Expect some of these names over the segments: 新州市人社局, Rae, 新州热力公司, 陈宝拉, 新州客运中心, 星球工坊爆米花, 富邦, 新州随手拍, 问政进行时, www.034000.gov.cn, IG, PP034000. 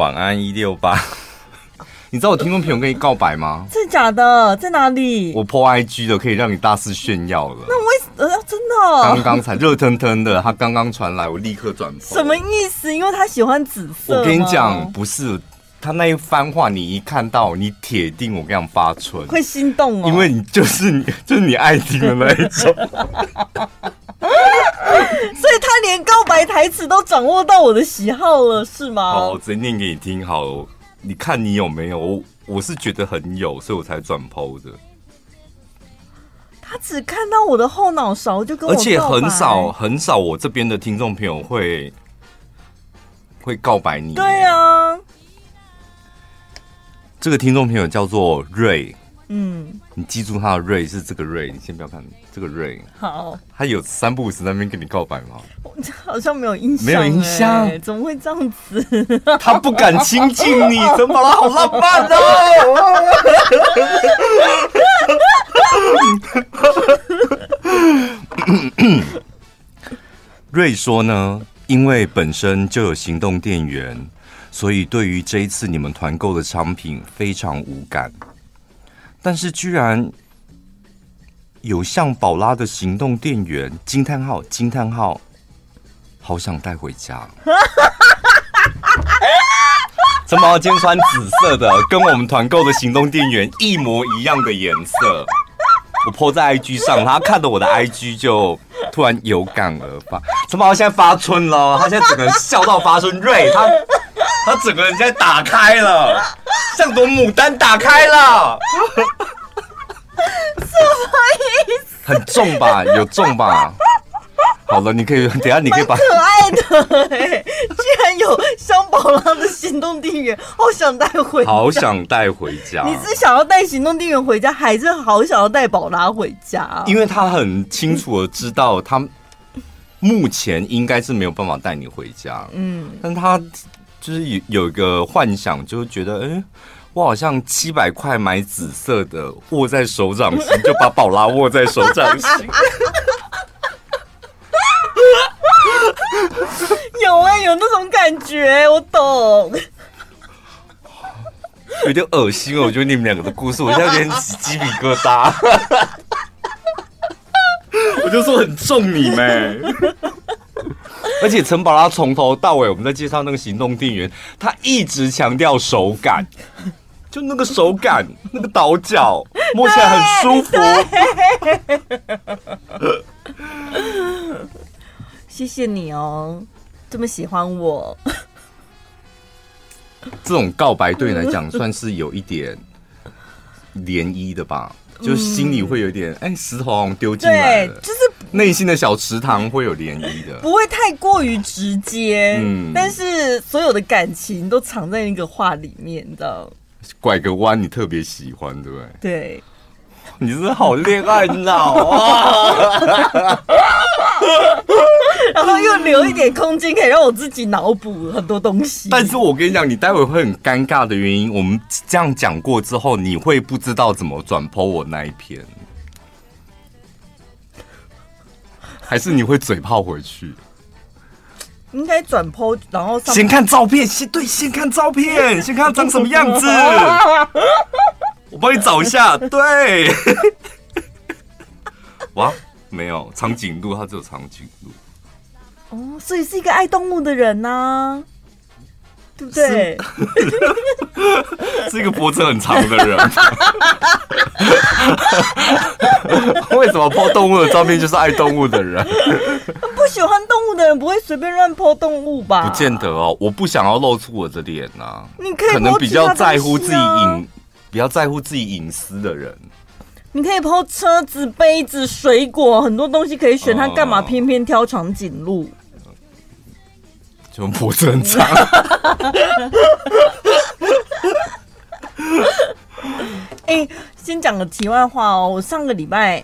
晚安168。你知道我听众朋友跟你告白吗？真的假的？在哪里？我 po IG 的，可以让你大肆炫耀了。那我真的刚才热腾腾的，他刚刚传来，我立刻转po。什么意思？因为他喜欢紫色。我跟你讲，不是他那一番话，你一看到，你铁定我跟你讲发春，会心动哦。因为你就是你爱听的那一种。所以他连告白台词都掌握到我的喜好了，是吗？好，我直接念给你听好了。你看你有没有？我是觉得很有，所以我才转po的。他只看到我的后脑勺就跟我告白，而且很少，我这边的听众朋友会告白你。对啊，这个听众朋友叫做Rae，你记住他的Rae是这个Rae，你先不要看这个Rae。好，他有三不五时在那边跟你告白吗？我好像没有印象，没有印象，怎么会这样子？他不敢亲近你，怎么了？好浪漫哦！Rae说呢，因为本身就有行动电源，所以对于这一次你们团购的商品非常无感。但是居然有像宝拉的行动电源，惊叹号惊叹号，好想带回家。怎么今天穿紫色的，跟我们团购的行动电源一模一样的颜色？我 po 在 IG 上，他看到我的 IG 就突然有感而发。怎么现在发春了？他现在整个人笑到发春，Rae他整个人现在打开了。像朵牡丹打开了，什么意思？很重吧？有重吧？好了，你可以等一下，你可以把可爱的居然有像宝拉的行动电源，好想带回家，好想带回家。你是想要带行动电源回家，还是好想要带宝拉回家？因为他很清楚的知道，他目前应该是没有办法带你回家。但他就是有一个幻想，就觉得，我好像700块买紫色的，握在手掌心，就把宝拉握在手掌心。有有那种感觉，我懂。有点恶心哦，我觉得你们两个的故事，我现在有点起鸡皮疙瘩。我就说很重你们。而且陈宝拉从头到尾，我们在介绍那个行动电源，他一直强调手感，就那个手感，那个倒角摸起来很舒服。谢谢你哦，这么喜欢我。这种告白对你来讲算是有一点涟漪的吧？就心里会有点石头好像丢进来了，就是内心的小池塘会有涟漪的，不会太过于直接，但是所有的感情都藏在那个话里面，你知道？拐个弯，你特别喜欢，对不对？对，你是好恋爱脑啊！然后又留一点空间，可以让我自己脑补很多东西。但是我跟你讲，你待会会很尴尬的原因，我们这样讲过之后，你会不知道怎么转po我那一篇，还是你会嘴炮回去？应该转po，然后先看照片，先看照片，先看他长什么样子。我帮你找一下，对。哇，没有长颈鹿，它只有长颈鹿。哦，所以是一个爱动物的人啊，对不对？是一个脖子很长的人。为什么 po 动物的照片就是爱动物的人？不喜欢动物的人不会随便乱 po 动物吧？不见得哦，我不想要露出我的脸啊。你可以 po 其他东西啊，可能比较在乎自己隐私的人。你可以 po 车子、杯子、水果，很多东西可以选，他干嘛偏偏挑长颈鹿？就脖子很长。先讲个题外话哦，我上个礼拜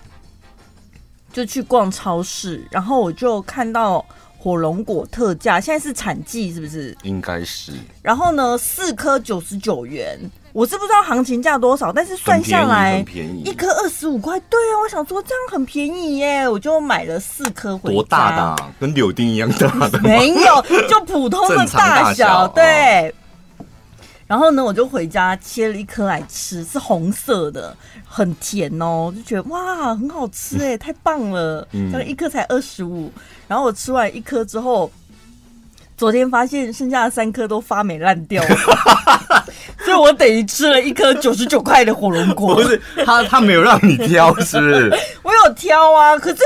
就去逛超市，然后我就看到火龙果特价，现在是产季是不是？应该是。然后呢，4颗99元。我是不知道行情价多少，但是算下来一颗25块，对啊，我想说这样很便宜耶，我就买了4颗回家。多大的啊？跟柳丁一样大的吗？没有，就普通的大小，对。然后呢，我就回家切了一颗来吃，是红色的，很甜哦，就觉得哇，很好吃哎，太棒了！这样一颗才25，然后我吃完一颗之后，昨天发现剩下的3颗都发霉烂掉了，所以我等于吃了一颗99块的火龙果。不是，他没有让你挑，是不是？我有挑啊，可是。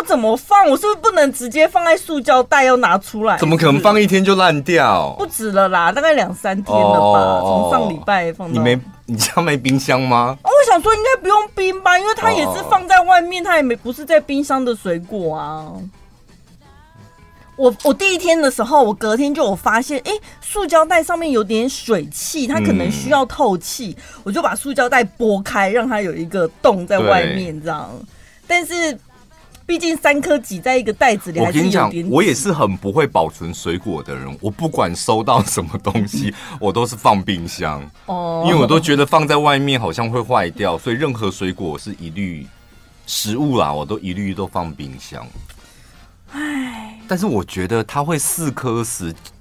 要怎么放？我是不是不能直接放在塑胶袋？要拿出来？怎么可能放一天就烂掉？不止了啦，大概2-3天了吧。从上礼拜放到你家没冰箱吗？哦，我想说应该不用冰吧，因为它也是放在外面，它也没不是在冰箱的水果啊。我第一天的时候，我隔天就有发现，哎，塑胶袋上面有点水汽，它可能需要透气，我就把塑胶袋拨开，让它有一个洞在外面这样。但是。毕竟3颗挤在一个袋子里，我跟你讲，我也是很不会保存水果的人。我不管收到什么东西，我都是放冰箱，因为我都觉得放在外面好像会坏掉，所以任何水果是一律食物啦，我都一律都放冰箱。唉，但是我觉得它会4颗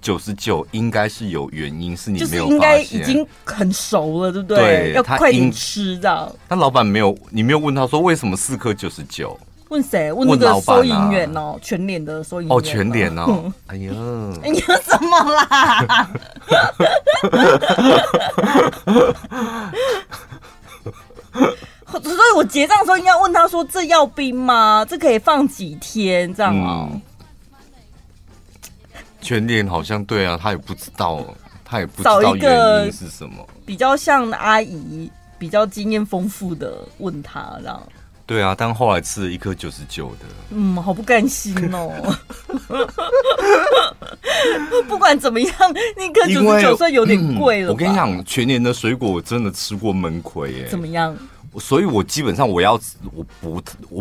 99，应该是有原因，是你没有发现，就是应该已经很熟了，对不对？对，要快点吃的。但老板没有，你没有问他说为什么4颗99。问谁？问那个收银员哦，全脸的收银员哦，全脸哦，哎呀，你有什么啦？所以，我结账的时候应该问他说：“这要冰吗？这可以放几天？”这样啊、嗯。全脸好像对啊，他也不知道，原因是什么。比较像阿姨，比较经验丰富的问他这样。对啊，但后来吃了一颗99的，嗯，好不甘心哦。不管怎么样，那颗99算有点贵了吧、嗯。我跟你讲，全年的水果我真的吃过闷亏耶。怎么样？所以，我基本上我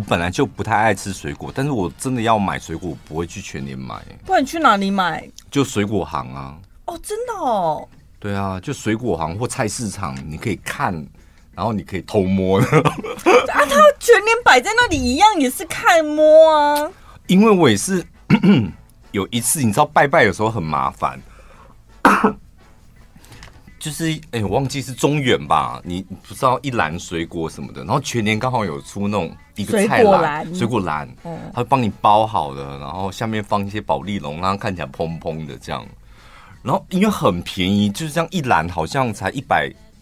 本来就不太爱吃水果，但是我真的要买水果，我不会去全年买。不然你去哪里买？就水果行啊。哦，真的哦。对啊，就水果行或菜市场，你可以看。然后你可以偷摸的啊！他全年摆在那里一样也是看摸啊。因为我也是有一次，你知道拜拜有时候很麻烦，就是我忘记是中原吧，你不知道一篮水果什么的，然后全年刚好有出那种一个菜篮、水果篮，他会帮你包好的，然后下面放一些保丽龙，让它看起来蓬蓬的这样。然后因为很便宜，就是这样一篮好像才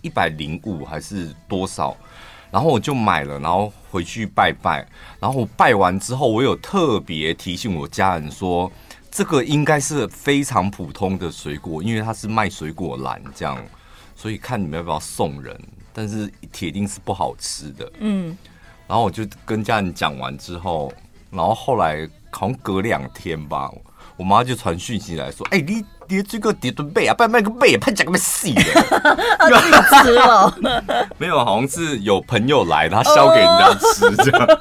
105还是多少，然后我就买了，然后回去拜拜。然后我拜完之后，我有特别提醒我家人说，这个应该是非常普通的水果，因为它是卖水果篮这样，所以看你们要不要送人，但是铁定是不好吃的。嗯，然后我就跟家人讲完之后，然后后来好像隔2天吧，我妈就传讯息来说，哎、欸、你这个得准备啊，不然卖个背，怕讲个细的。自己吃了，没有，好像是有朋友来，他削给人家吃这样。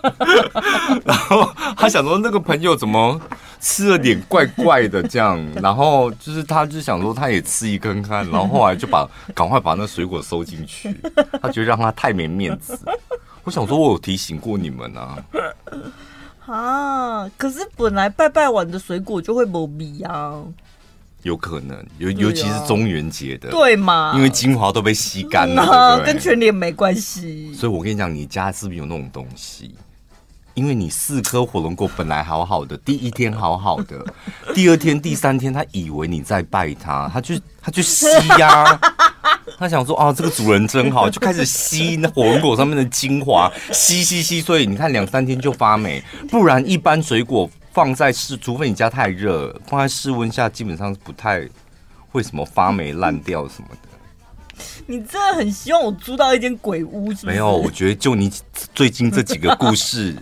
然后他想说那个朋友怎么吃了点怪怪的这样，然后就是他就想说他也吃一根看，然后后来就赶快把那水果收进去，他觉得让他太没面子。我想说，我有提醒过你们啊。啊，可是本来拜拜完的水果就会没味啊。有可能，尤其是中元节的，对嘛？因为精华都被吸干了，对不对？跟全脸没关系。所以我跟你讲，你家是不是有那种东西？因为你4颗火龙果本来好好的，第一天好好的，第二天、第3天，他以为你在拜他，他就吸呀、啊，他想说啊，这个主人真好，就开始吸那火龙果上面的精华，吸，所以你看2-3天就发霉，不然一般水果。放在除非你家太热，放在室温下基本上是不太会什么发霉烂掉什么的。你真的很希望我租到一间鬼屋是不是？没有，我觉得就你最近这几个故事，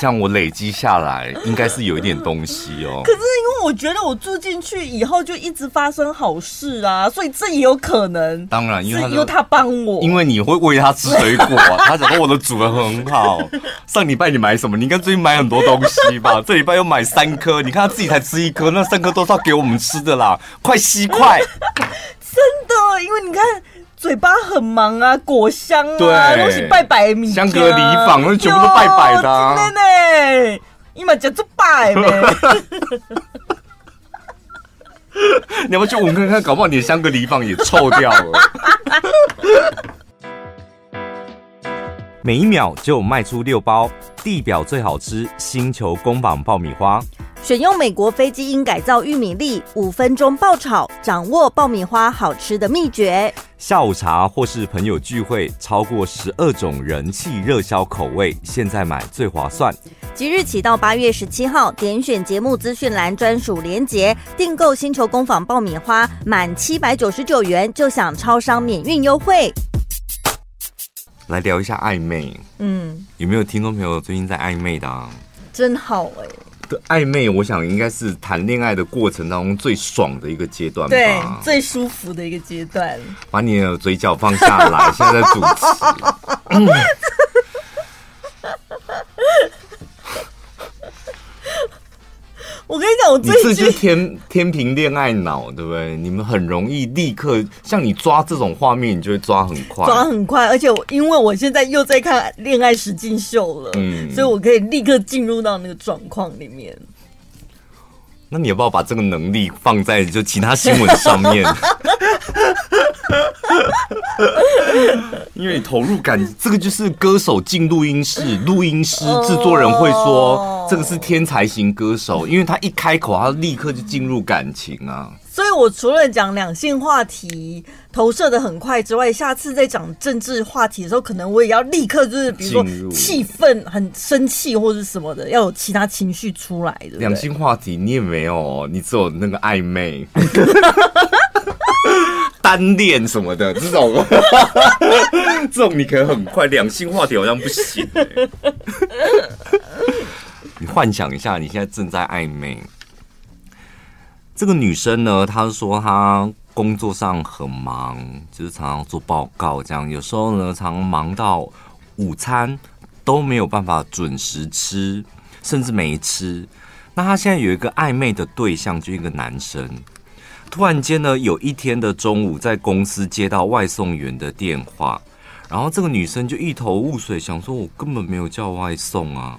像我累积下来，应该是有一点东西哦。可是因为我觉得我住进去以后就一直发生好事啊，所以这也有可能。当然，因为他帮我，因为你会喂他吃水果、啊，他想说我的主人很好。上礼拜你买什么？你应该最近买很多东西吧？这礼拜又买3颗，你看他自己才吃1颗，那3颗都是要给我们吃的啦，快吸快！真的，因为你看。嘴巴很忙啊，果香啊，都是拜拜米、啊，香格里坊那全部都拜拜的、啊。真的呢，你嘛吃足拜咩？你要不要去闻看看？搞不好你的香格里坊也臭掉了。每一秒就卖出6包，地表最好吃星球工坊爆米花。选用美国非基因改造玉米粒，5分钟爆炒，掌握爆米花好吃的秘诀。下午茶或是朋友聚会，超过12种人气热销口味，现在买最划算。即日起到8月17号，点选节目资讯栏专属连结，订购星球工坊爆米花，满799元就享超商免运优惠。来聊一下暧昧，有没有听众朋友最近在暧昧的啊？真好暧昧我想应该是谈恋爱的过程当中最爽的一个阶段吧，对，最舒服的一个阶段。把你的嘴角放下来，现在在主持。我跟你讲，我最近你这就是天平恋爱脑，对不对？你们很容易立刻，像你抓这种画面，你就会抓很快。而且因为我现在又在看恋爱实境秀了，所以我可以立刻进入到那个状况里面。那你要不要把这个能力放在就其他新闻上面？因为你投入感，这个就是歌手进录音室，录音师制作人会说这个是天才型歌手，因为他一开口他立刻就进入感情啊。所以我除了讲两性话题投射的很快之外，下次在讲政治话题的时候，可能我也要立刻就是比如说气愤很生气或是什么的，要有其他情绪出来的。两性话题你也没有，你只有那个暧昧单恋什么的这种你可能很快，两性话题好像不行欸。你幻想一下，你现在正在暧昧，这个女生呢，她说她工作上很忙，就是常常做报告这样，有时候呢常忙到午餐都没有办法准时吃，甚至没吃。那她现在有一个暧昧的对象，就一个男生。突然间呢，有一天的中午，在公司接到外送员的电话，然后这个女生就一头雾水，想说我根本没有叫外送啊。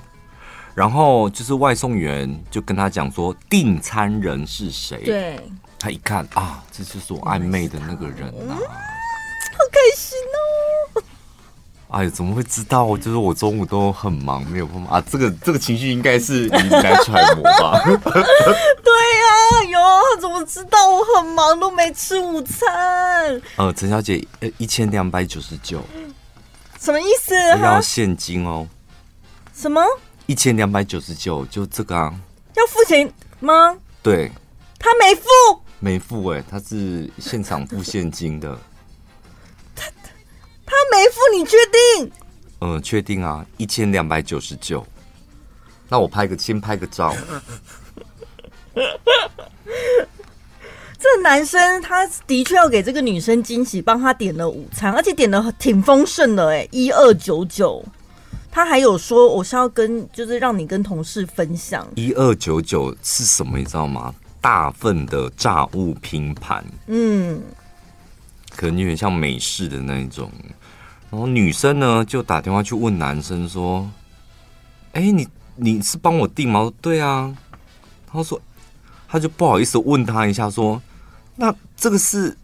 然后就是外送员就跟她讲说订餐人是谁，对，她一看啊，这就是我暧昧的那个人啊，好开心哦。哎呦，怎么会知道？就是我中午都很忙，没有办法啊。这个情绪应该是你来揣摩吧。对啊，哟，他怎么知道我很忙都没吃午餐？陈小姐，1299，什么意思？要现金哦。什么？1299，就这个啊。要付钱吗？对。他没付。没付哎，他是现场付现金的。他没付，你确定？确定啊，1299。那我先拍个照。这男生他的确要给这个女生惊喜，帮他点了午餐，而且点的挺丰盛的哎，1299。他还有说我是要就是让你跟同事分享。1299是什么你知道吗？大份的炸物拼盘。可能有点像美式的那一种，然后女生呢就打电话去问男生说：“哎，你是帮我订吗？”对啊，他说，他就不好意思问他一下说：“那这个是？”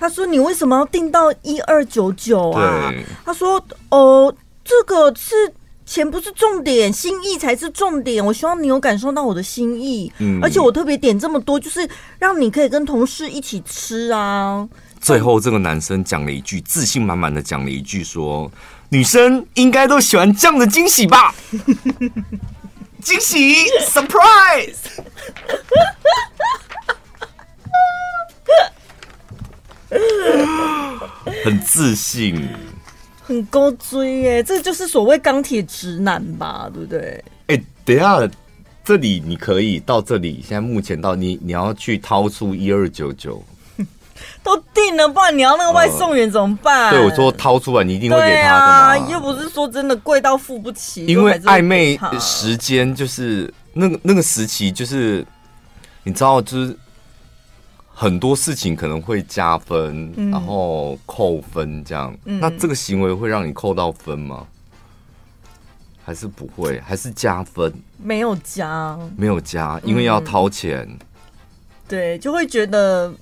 他说：“你为什么要订到1299啊？”他说：“哦，这个是钱不是重点，心意才是重点。我希望你有感受到我的心意，而且我特别点这么多，就是让你可以跟同事一起吃啊。”最后，这个男生讲了一句，自信满满的讲了一句说：“女生应该都喜欢这样的惊喜吧？惊喜 ，surprise！” 很自信，很高追耶，这就是所谓钢铁直男吧，对不对？等一下，这里你可以到这里，现在目前到你要去掏出1299。都定了，不然你要那个外送员怎么办？对，我说掏出来，你一定会给他的嘛。对啊，又不是说真的贵到付不起。因为暧昧时间就是那个时期，就是你知道，就是很多事情可能会加分，然后扣分这样。那这个行为会让你扣到分吗？还是不会？还是加分？没有加，因为要掏钱。对，就会觉得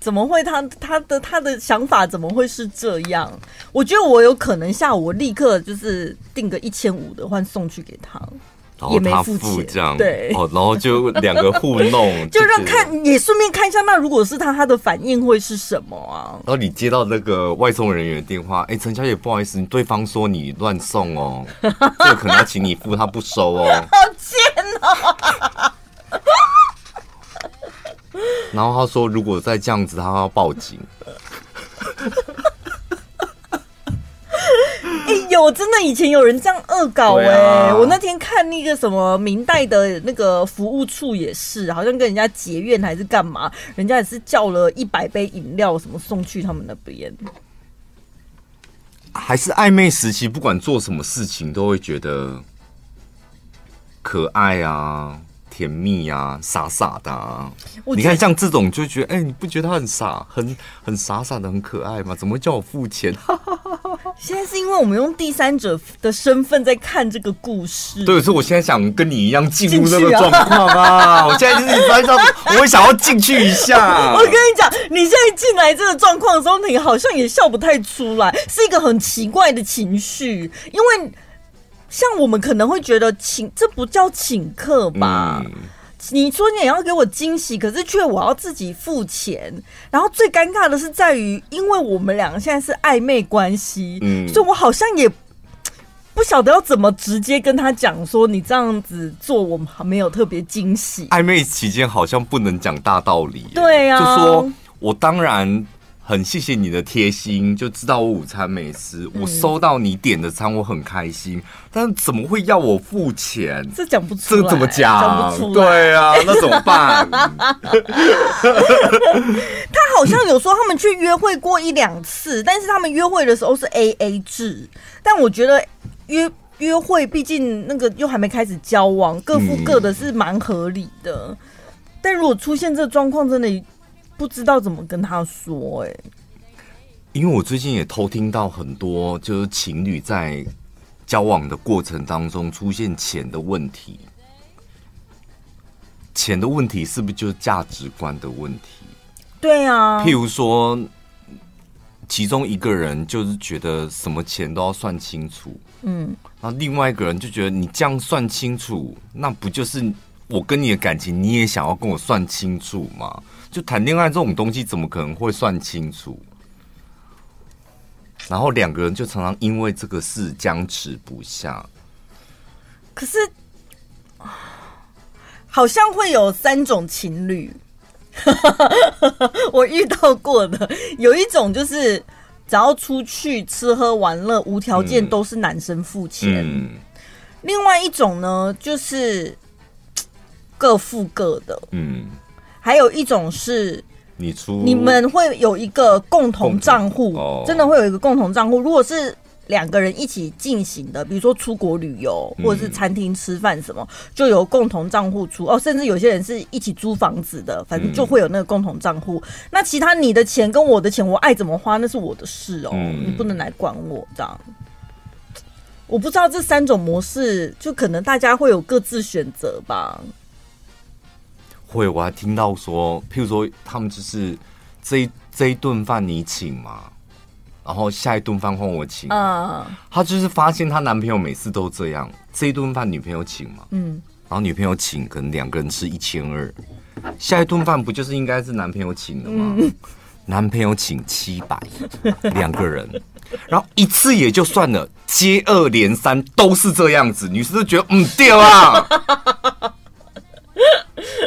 怎么会他的想法怎么会是这样？我觉得我有可能下午我立刻就是订个1500的换送去给他。然后他付这样，对、哦，然后就两个互弄，就让看也顺便看一下，那如果是他的反应会是什么啊？然后你接到那个外送人员的电话，哎，陈小姐，不好意思，对方说你乱送哦，这可能要请你付，他不收哦，好贱哦！然后他说，如果再这样子，他要报警。哎、欸、有真的以前有人这样恶搞哎、欸啊！我那天看那个什么明代的那个服务处也是，好像跟人家结怨还是干嘛，人家也是叫了100杯饮料什么送去他们那边。还是暧昧时期，不管做什么事情都会觉得可爱啊、甜蜜啊、傻傻的啊。你看像这种就觉得，哎、欸，你不觉得他很傻、很傻傻的、很可爱吗？怎么会叫我付钱？现在是因为我们用第三者的身份在看这个故事，对，所以我现在想跟你一样进入这个状况啊！我现在就是翻上，我会想要进去一下。我跟你讲，你现在进来这个状况的时候，你好像也笑不太出来，是一个很奇怪的情绪，因为像我们可能会觉得这不叫请客吧。嗯，你说你也要给我惊喜，可是却我要自己付钱。然后最尴尬的是在于，因为我们两个现在是暧昧关系，所以我好像也不晓得要怎么直接跟他讲说你这样子做我没有特别惊喜。暧昧期间好像不能讲大道理，对啊，就说我当然很谢谢你的贴心，就知道我午餐没吃，我收到你点的餐我很开心，但怎么会要我付钱？这讲不出来，这怎么讲？对啊，那怎么办？他好像有说他们去约会过1-2次，但是他们约会的时候是 AA 制，但我觉得约会毕竟那个又还没开始交往，各付各的是蛮合理的。但如果出现这状况，真的不知道怎么跟他说哎、欸，因为我最近也偷听到很多，就是情侣在交往的过程当中出现钱的问题。钱的问题是不是就是价值观的问题？对啊，譬如说，其中一个人就是觉得什么钱都要算清楚，然后另外一个人就觉得你这样算清楚，那不就是我跟你的感情，你也想要跟我算清楚吗？就谈恋爱这种东西，怎么可能会算清楚？然后两个人就常常因为这个事僵持不下。可是，好像会有3种情侣，我遇到过的，有一种就是只要出去吃喝玩乐，无条件都是男生付钱。另外一种呢，就是各付各的，还有一种是你们会有一个共同账户，真的会有一个共同账户。如果是2个人一起进行的，比如说出国旅游或者是餐厅吃饭什么，就有共同账户出哦。甚至有些人是一起租房子的，反正就会有那个共同账户。那其他你的钱跟我的钱，我爱怎么花那是我的事哦，你不能来管我这样。我不知道这3种模式，就可能大家会有各自选择吧。会，我还听到说，譬如说他们就是这一顿饭你请嘛，然后下一顿饭换我请。她就是发现她男朋友每次都这样，这一顿饭女朋友请嘛，然后女朋友请，可能2个人吃1200，下一顿饭不就是应该是男朋友请的吗？男朋友请700，2个人，然后一次也就算了，接二连三都是这样子，女生就觉得对啊。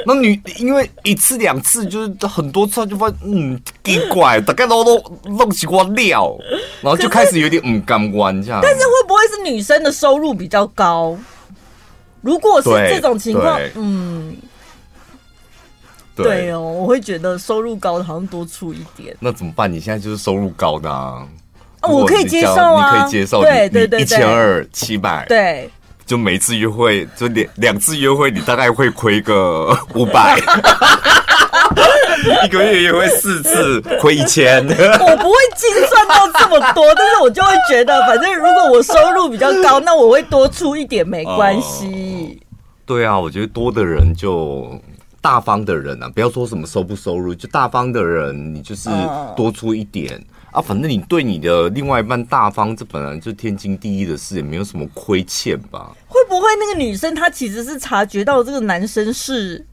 那因为1次2次就是很多次，就发现奇怪，大概都弄起过料，然后就开始有点干弯这样。但是会不会是女生的收入比较高？如果是这种情况，对哦，我会觉得收入高的好像多出一点。那怎么办？你现在就是收入高的啊，我可以接受啊，你可以接受，对，1200、700，对。就每一次约会，就2次约会，你大概会亏个500，1个月约会4次，亏1000。我不会精算到这么多，但是我就会觉得，反正如果我收入比较高，那我会多出一点没关系。对啊，我觉得多的人就大方的人啊，不要说什么收不收入，就大方的人，你就是多出一点、啊，反正你对你的另外一半大方，这本来就天经地义的事，也没有什么亏欠吧？会不会那个女生她其实是察觉到这个男生是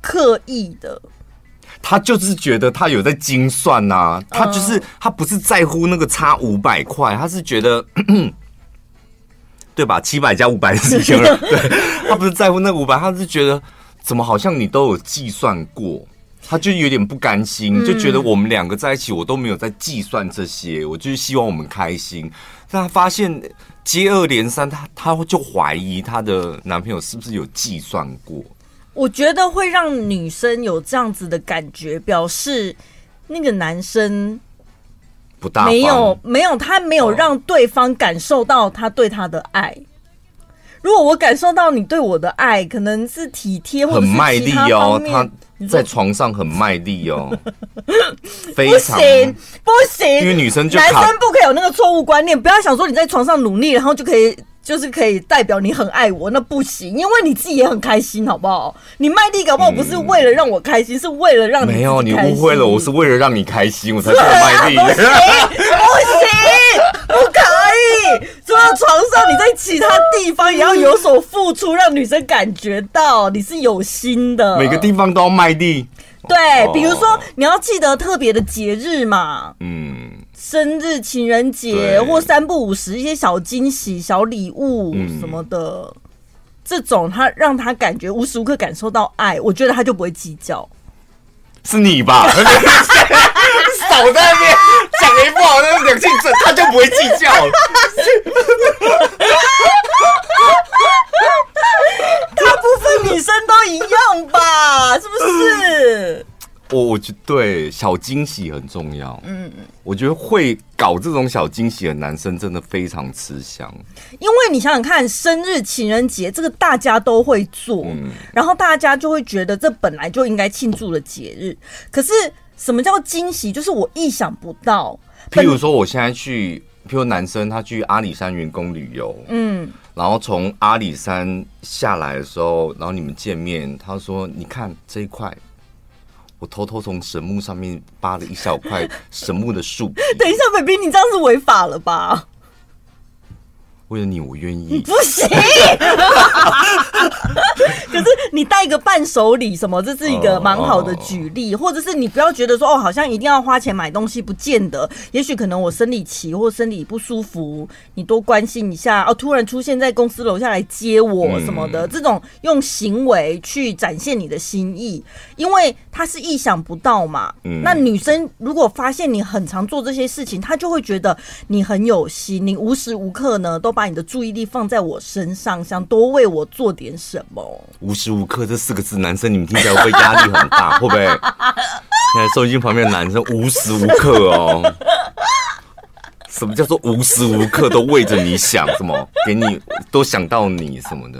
刻意的？他就是觉得他有在精算啊，他就是他不是在乎那个差500块，他是觉得。对吧？700加500是1000，对，他不是在乎那500，他是觉得怎么好像你都有计算过，他就有点不甘心，就觉得我们两个在一起，我都没有在计算这些，我就是希望我们开心。但他发现接二连三，他就怀疑他的男朋友是不是有计算过。我觉得会让女生有这样子的感觉，表示那个男生。不大方，没有，他没有让对方感受到他对他的爱。如果我感受到你对我的爱，可能是体贴或者是其他方面，很卖力哦，他在床上很卖力哦，非常不行，因为女生就男生不可以有那个错误观念，不要想说你在床上努力，然后就可以。就是可以代表你很爱我，那不行，因为你自己也很开心，好不好？你卖力搞不好不是为了让我开心，是为了让你自己开心。没有，你误会了，我是为了让你开心，我才叫卖力。不行，不可以！坐到床上，你在其他地方也要有所付出，让女生感觉到你是有心的。每个地方都要卖力。对，比如说你要记得特别的节日嘛，生日、情人节或3不5时一些小惊喜、小礼物什么的，这种他让他感觉无时无刻感受到爱，我觉得他就不会计较。是你吧？少在那边讲一不好，那两性准，他就不会计较了。大部分女生都一样吧，是不是？我觉得对小惊喜很重要。我觉得会搞这种小惊喜的男生真的非常吃香。因为你想想看，生日、情人节这个大家都会做，然后大家就会觉得这本来就应该庆祝的节日。可是什么叫惊喜？就是我意想不到。譬如说，我现在去。譬如男生他去阿里山员工旅游，然后从阿里山下来的时候，然后你们见面，他说：“你看这一块，我偷偷从神木上面扒了一小块神木的树皮。”等一下 ，baby， 你这样是违法了吧？为了你，我愿意。不行。可是你带一个伴手礼什么，这是一个蛮好的举例，或者是你不要觉得说哦，好像一定要花钱买东西，不见得。也许可能我生理期或生理不舒服，你多关心一下哦。突然出现在公司楼下来接我什么的，这种用行为去展现你的心意，因为他是意想不到嘛。那女生如果发现你很常做这些事情，她就会觉得你很有心，你无时无刻呢都把你的注意力放在我身上，想多为我做点什么。无时无刻这4个字，男生你们听起来会不会压力很大？会不会？现在收音旁边的男生无时无刻哦，什么叫做无时无刻都为着你想？什么给你都想到你什么的，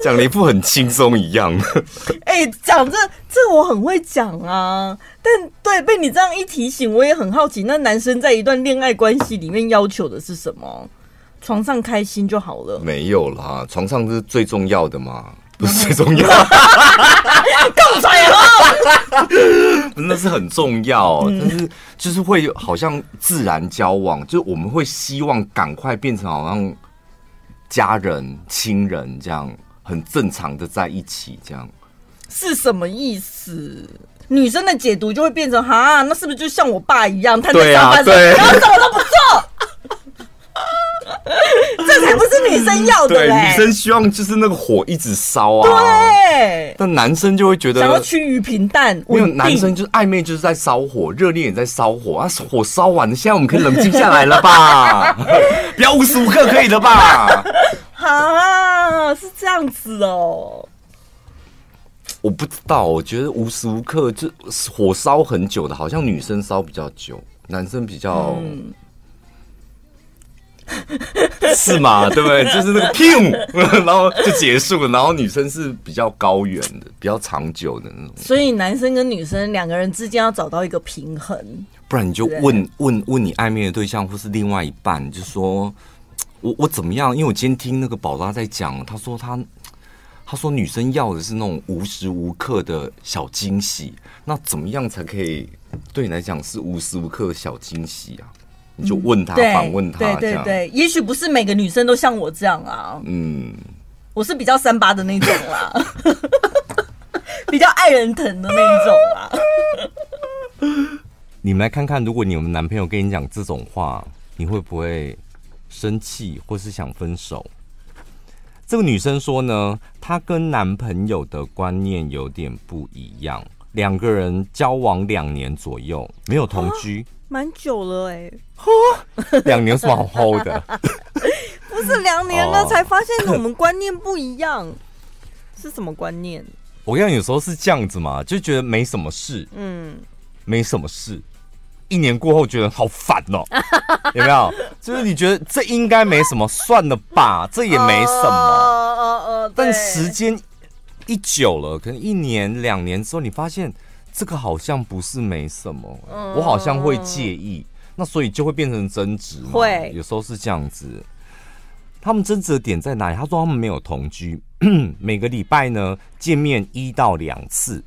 讲了一副很轻松一样。讲这我很会讲啊，但对被你这样一提醒，我也很好奇，那男生在一段恋爱关系里面要求的是什么？床上开心就好了？没有啦，床上是最重要的嘛，不是最重要。够拽了，那是很重要，但是就是会好像自然交往，就我们会希望赶快变成好像家人、亲人这样。很正常的在一起，这样是什么意思？女生的解读就会变成哈，那是不是就像我爸一样，他在上班，然后什么都不做？这才不是女生要的嘞！女生希望就是那个火一直烧啊，对。但男生就会觉得想要趋于平淡，没有，男生就是暧昧，就是在烧火，热恋也在烧火啊，火烧完了，现在我们可以冷静下来了吧？不要无时无刻可以了吧？啊，是这样子哦。我不知道，我觉得无时无刻就火烧很久的，好像女生烧比较久，男生比较，是嘛？对不对？就是那个砰，然后就结束了。然后女生是比较高远的，比较长久的那种。所以男生跟女生两个人之间要找到一个平衡，不然你就问你暧昧的对象或是另外一半，就说。我怎么样？因为我今天听那个宝拉在讲，她说她说女生要的是那种无时无刻的小惊喜，那怎么样才可以对你来讲是无时无刻的小惊喜啊？你就问她，反问她，对对对，也许不是每个女生都像我这样啊，嗯，我是比较三八的那种啦，比较爱人疼的那种啦。你们来看看，如果你们男朋友跟你讲这种话，你会不会生气或是想分手？这个女生说呢，她跟男朋友的观念有点不一样，两个人交往2年左右，没有同居，蛮久了哎、欸，2年是蛮厚的，不是2年了才发现我们观念不一样，是什么观念？我跟你讲，有时候是这样子嘛，就觉得没什么事，嗯，没什么事。1年过后觉得好烦哦、喔，有没有？就是你觉得这应该没什么，算了吧，这也没什么。但时间一久了，可能1年2年之后，你发现这个好像不是没什么、欸，我好像会介意，那所以就会变成争执嘛。会，有时候是这样子。他们争执的点在哪里？他说他们没有同居，每个礼拜呢见面1到2次。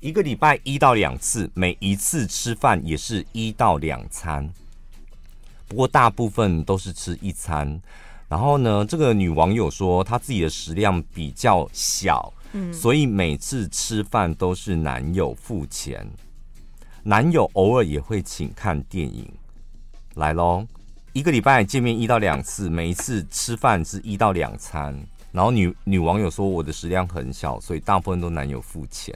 一个礼拜1到2次，每一次吃饭也是1到2餐，不过大部分都是吃1餐。然后呢，这个女网友说她自己的食量比较小，所以每次吃饭都是男友付钱，男友偶尔也会请看电影。来咯，一个礼拜见面1到2次，每一次吃饭是1到2餐。然后女网友说我的食量很小，所以大部分都男友付钱。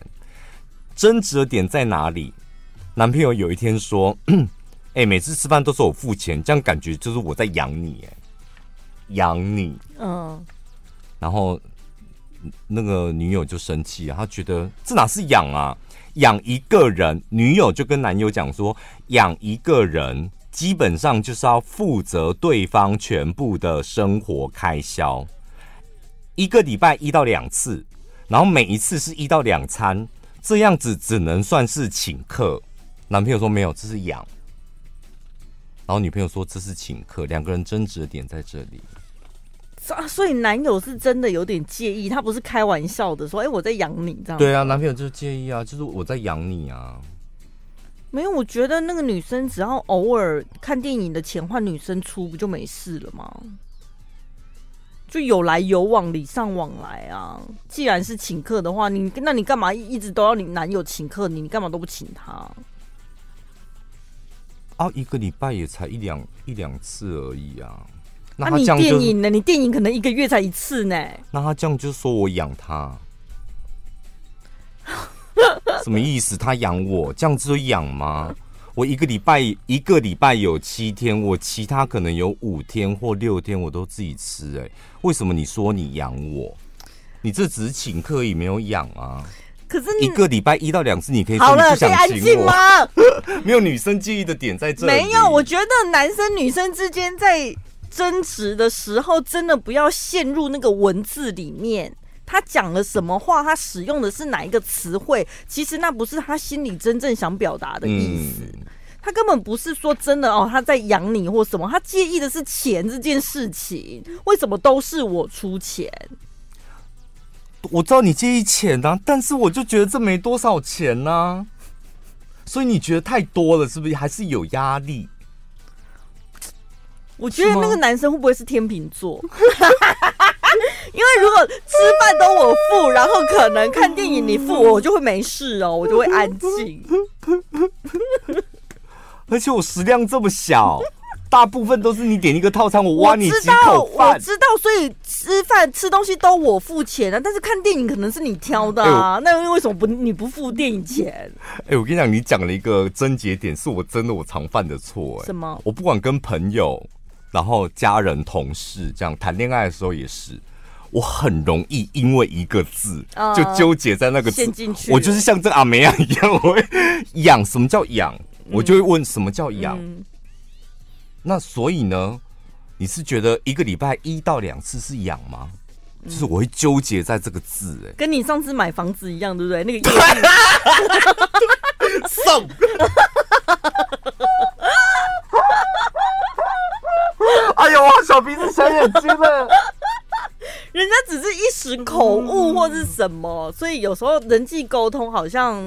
争执的点在哪里？男朋友有一天说：“每次吃饭都是我付钱，这样感觉就是我在养你，养你。”嗯。然后那个女友就生气了，她觉得这哪是养啊？养一个人，女友就跟男友讲说：“养一个人基本上就是要负责对方全部的生活开销，一个礼拜1到2次，然后每一次是1到2餐。”这样子只能算是请客。男朋友说没有，这是养。然后女朋友说这是请客，两个人争执的点在这里。所以男友是真的有点介意，他不是开玩笑的说，我在养你这样。对啊，男朋友就是介意啊，就是我在养你啊。没有，我觉得那个女生只要偶尔看电影的钱换女生出，不就没事了吗？就有来有往，礼尚往来啊！既然是请客的话，那你干嘛一直都要你男友请客？你干嘛都不请他？啊，一个礼拜也才一两次而已啊！那他这样就、啊、你电影呢？你电影可能1个月才1次呢。那他这样就说我养他，什么意思？他养我，这样子就养吗？我一个礼拜有7天，我其他可能有5天或6天我都自己吃、欸。为什么你说你养我？你这只是请客也没有养啊。可是你一个礼拜1到2次，你可以说你不想请我。好了，可以安静吗？没有女生介意的点在这里。没有，我觉得男生女生之间在争执的时候，真的不要陷入那个文字里面。他讲了什么话，他使用的是哪一个词汇，其实那不是他心里真正想表达的意思、他根本不是说真的哦，他在养你或什么，他介意的是钱这件事情，为什么都是我出钱？我知道你介意钱啊，但是我就觉得这没多少钱啊，所以你觉得太多了是不是？还是有压力？我觉得那个男生会不会是天秤座？因为如果吃饭都我付，然后可能看电影你付，我就会没事哦，我就会安静。而且我食量这么小，大部分都是你点一个套餐，我挖你几口饭。我知道，所以吃饭吃东西都我付钱啊，但是看电影可能是你挑的啊，那为什么你不付电影钱？我跟你讲，你讲了一个症结点，是我真的常犯的错。什么？我不管跟朋友。然后家人、同事这样谈恋爱的时候也是，我很容易因为一个字就纠结在那个字，我就是像这阿梅亚一样，我会养。什么叫养？我就会问什么叫养。那所以呢，你是觉得一个礼拜1到2次是养吗？就是我会纠结在这个字，跟你上次买房子一样，对不对？那个送。哎呦，我好小鼻子小眼睛了。人家只是一时口误或是什么，所以有时候人际沟通好像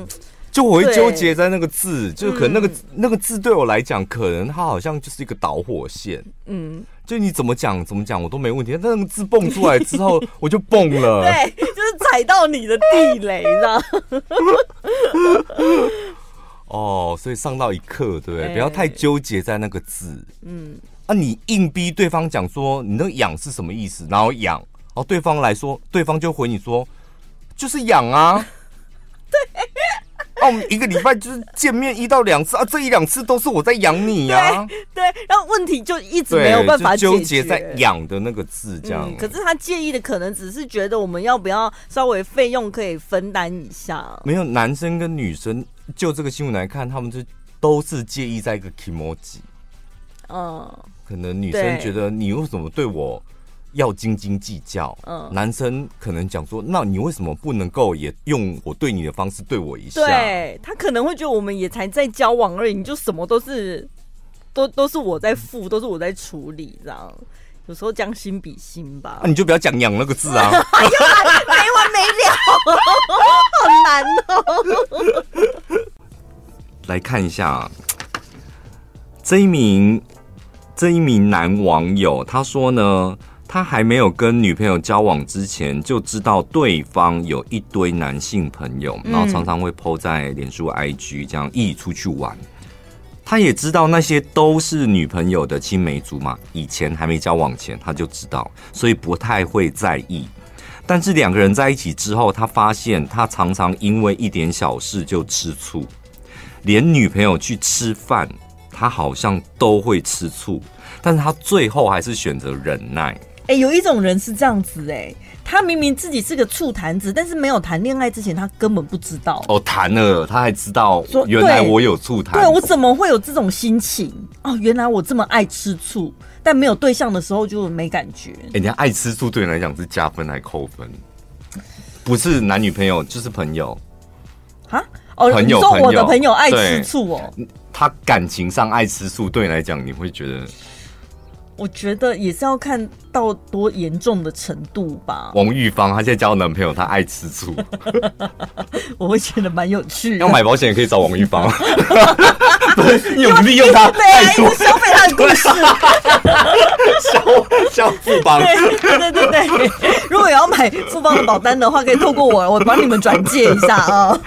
就我会纠结在那个字，就是可能那个字对我来讲，可能它好像就是一个导火线。嗯，就你怎么讲我都没问题，但那个字蹦出来之后我就蹦了。对，就是踩到你的地雷了。哦，所以上到一课，对不对？不要太纠结在那个字。嗯，啊，你硬逼对方讲说你那个痒是什么意思，然后痒，然后对方来说，对方就回你说就是痒啊。对。啊，我们一个礼拜就是见面1到2次啊，这1、2次都是我在养你啊。对，对，然后问题就一直没有办法解决，就纠结在养的那个字这样。可是他介意的可能只是觉得我们要不要稍微费用可以分担一下。没有，男生跟女生就这个新闻来看，他们就都是介意在一个 kimoji。嗯，可能女生觉得你为什么对我要斤斤计较，男生可能讲说，那你为什么不能够也用我对你的方式对我一下？对，他可能会觉得我们也才在交往而已，你就什么都是我在付，都是我在处理这样。有时候将心比心吧。那、啊、你就不要讲“痒”那个字啊！哎呀，没完没了，好难哦。来看一下这一名男网友，他说呢。他还没有跟女朋友交往之前，就知道对方有一堆男性朋友，然后常常会 po 在脸书 IG 这样一起出去玩。他也知道那些都是女朋友的青梅竹马，以前还没交往前他就知道，所以不太会在意。但是两个人在一起之后，他发现他常常因为一点小事就吃醋，连女朋友去吃饭，他好像都会吃醋，但是他最后还是选择忍耐。哎、欸，有一种人是这样子哎、欸，他明明自己是个醋坛子，但是没有谈恋爱之前，他根本不知道。哦，谈了他还知道，原来我有醋坛。对，我怎么会有这种心情？哦，原来我这么爱吃醋，但没有对象的时候就没感觉。哎、欸，你爱吃醋对你来讲是加分还扣分？不是男女朋友就是朋友啊？哦，朋友，你说我的朋友爱吃醋哦，他感情上爱吃醋对你来讲，你会觉得？我觉得也是要看到多严重的程度吧。王玉芳她现在交男朋友，她爱吃醋，我会觉得蛮有趣的。要买保险也可以找王玉芳，对，你有利用她爱吃消费她的故事，消富邦，对对对对。如果也要买富邦的保单的话，可以透过我帮你们转介一下啊。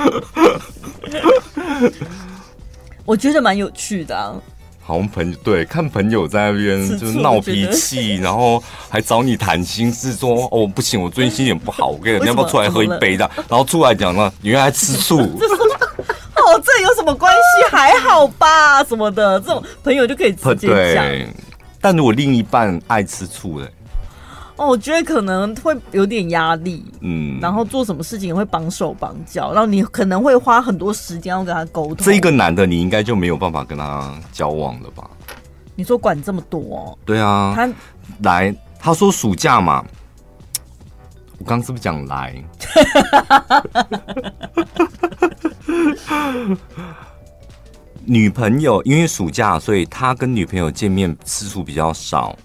我觉得蛮有趣的啊。好像朋友对看朋友在那边就是闹脾气，然后还找你谈心事，说哦不行，我最近心情不好，我跟你要不要出来喝一杯的？然后出来讲了，原来吃醋，哦这有什么关系？还好吧，什么的，这种朋友就可以直接讲。但如果另一半爱吃醋嘞，哦我觉得可能会有点压力，嗯，然后做什么事情也会绑手绑脚，然后你可能会花很多时间要跟他沟通。这一个男的你应该就没有办法跟他交往了吧？你说管这么多哦？对啊，他说暑假嘛，我刚是不是讲来？女朋友因为暑假，所以他跟女朋友见面次数比较少。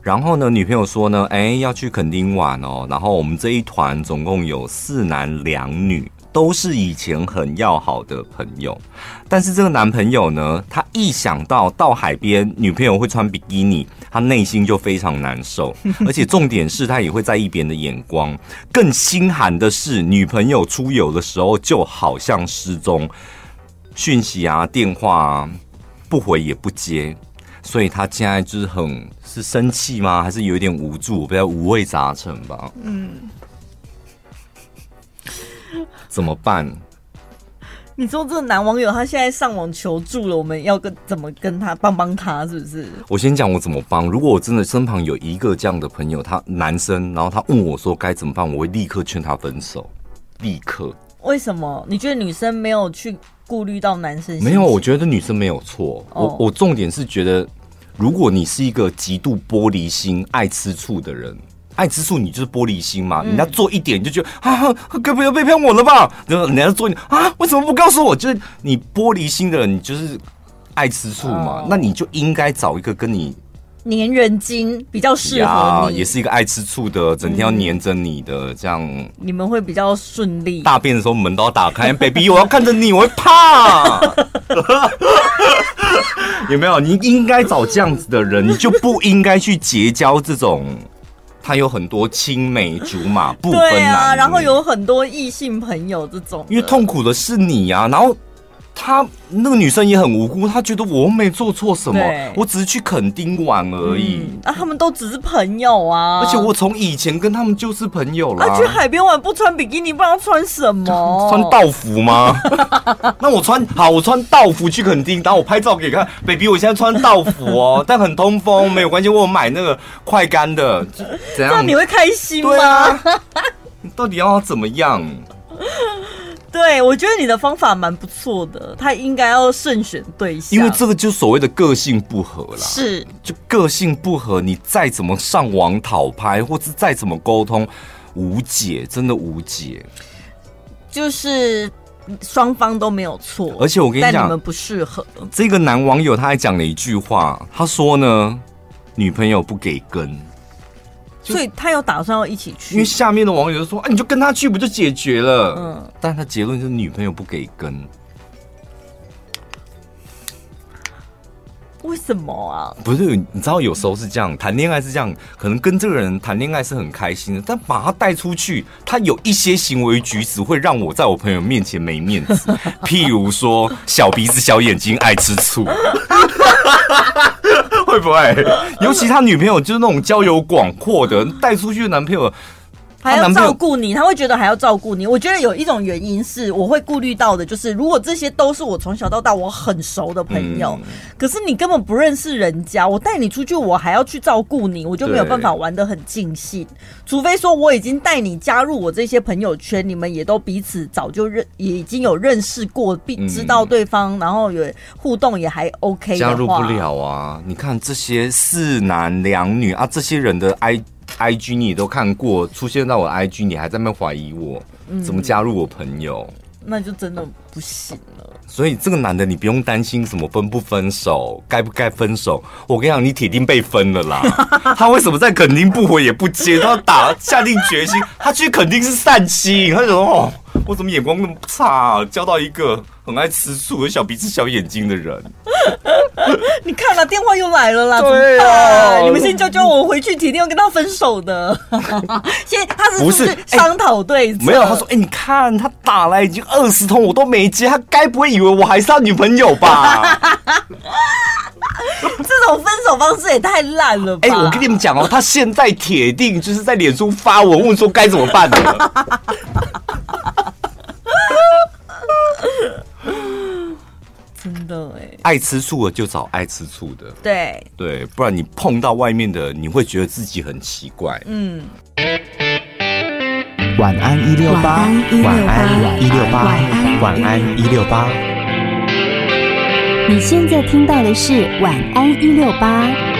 然后呢，女朋友说呢，哎，要去垦丁玩哦。然后我们这一团总共有4男2女，都是以前很要好的朋友。但是这个男朋友呢，他一想到海边，女朋友会穿比基尼，他内心就非常难受。而且重点是他也会在意别人的眼光。更心寒的是，女朋友出游的时候就好像失踪，讯息啊、电话啊不回也不接。所以他现在就是很是生气吗？还是有点无助，比较五味杂陈吧。嗯，怎么办？你说这个男网友他现在上网求助了，我们要怎么跟他帮他？是不是？我先讲我怎么帮。如果我真的身旁有一个这样的朋友，他男生，然后他问我说该怎么办，我会立刻劝他分手，立刻。为什么？你觉得女生没有去顾虑到男生？没有，我觉得女生没有错。Oh. 我重点是觉得，如果你是一个极度玻璃心、爱吃醋的人，爱吃醋你就是玻璃心嘛。人家做一点你就觉得啊，该不要背叛我了吧？人家做一点啊，为什么不告诉我？就是你玻璃心的人，你就是爱吃醋嘛。Oh. 那你就应该找一个跟你粘人精比较适合你，也是一个爱吃醋的，整天要黏着你的，这样你们会比较顺利。大便的时候门都要打开，baby， 我要看着你，我会怕。有没有？你应该找这样子的人，你就不应该去结交这种。他有很多青梅竹马，不分男女，对啊，然后有很多异性朋友这种，因为痛苦的是你啊，然后。她那个女生也很无辜，她觉得我没做错什么，我只是去垦丁玩而已。啊，他们都只是朋友啊！而且我从以前跟他们就是朋友了。啊，去海边玩不穿比基尼，不然要穿什么？穿道服吗？那我穿好，我穿道服去垦丁，然后我拍照给你看 ，baby， 我现在穿道服哦，但很通风，没有关系。我有买那个快干的，怎样？那你会开心吗？对啊，你到底要怎么样？对，我觉得你的方法蛮不错的，他应该要慎选对象，因为这个就所谓的个性不合啦。是，就个性不合，你再怎么上网讨拍，或是再怎么沟通，无解，真的无解。就是双方都没有错，而且我跟你讲，但你们不适合。这个男网友他还讲了一句话，他说呢，女朋友不给跟。所以他有打算要一起去，因为下面的网友就说：“啊，你就跟他去，不就解决了？”嗯，但他结论就是女朋友不给跟，为什么啊？不是，你知道有时候是这样，谈恋爱是这样，可能跟这个人谈恋爱是很开心的，但把他带出去，他有一些行为举止会让我在我朋友面前没面子，譬如说小鼻子、小眼睛、爱吃醋。会不会？尤其他女朋友就是那种交友广阔的，带出去的男朋友还要照顾你，他会觉得还要照顾你。我觉得有一种原因是我会顾虑到的，就是如果这些都是我从小到大我很熟的朋友，可是你根本不认识人家，我带你出去我还要去照顾你，我就没有办法玩得很尽兴。除非说我已经带你加入我这些朋友圈，你们也都彼此早就已经有认识过，知道对方，然后有互动也还 OK 的话，加入不了啊。你看这些四男两女啊，这些人的 IG 你也都看过，出现在我的 IG， 你还在那边怀疑我，怎么加入我朋友？那就真的不行了。所以这个男的你不用担心什么分不分手，该不该分手。我跟你讲，你铁定被分了啦。他为什么在垦丁不回也不接？他下定决心，他去垦丁是散心。他就说哦，我怎么眼光那么差啊，交到一个很爱吃醋、有小鼻子、小眼睛的人。你看啦，电话又来了啦，对啊，你们先教教我，回去铁定要跟他分手的。先，他是不是商讨对策？没有，他说，你看他打来已经20通，我都没接，他该不会以为我还是他女朋友吧？这种分手方式也太烂了吧！我跟你们讲哦，他现在铁定就是在脸书发文问说该怎么办的。真的哎，爱吃醋的就找爱吃醋的，对，不然你碰到外面的，你会觉得自己很奇怪。晚安168，晚安168，晚安168。你现在听到的是晚安168。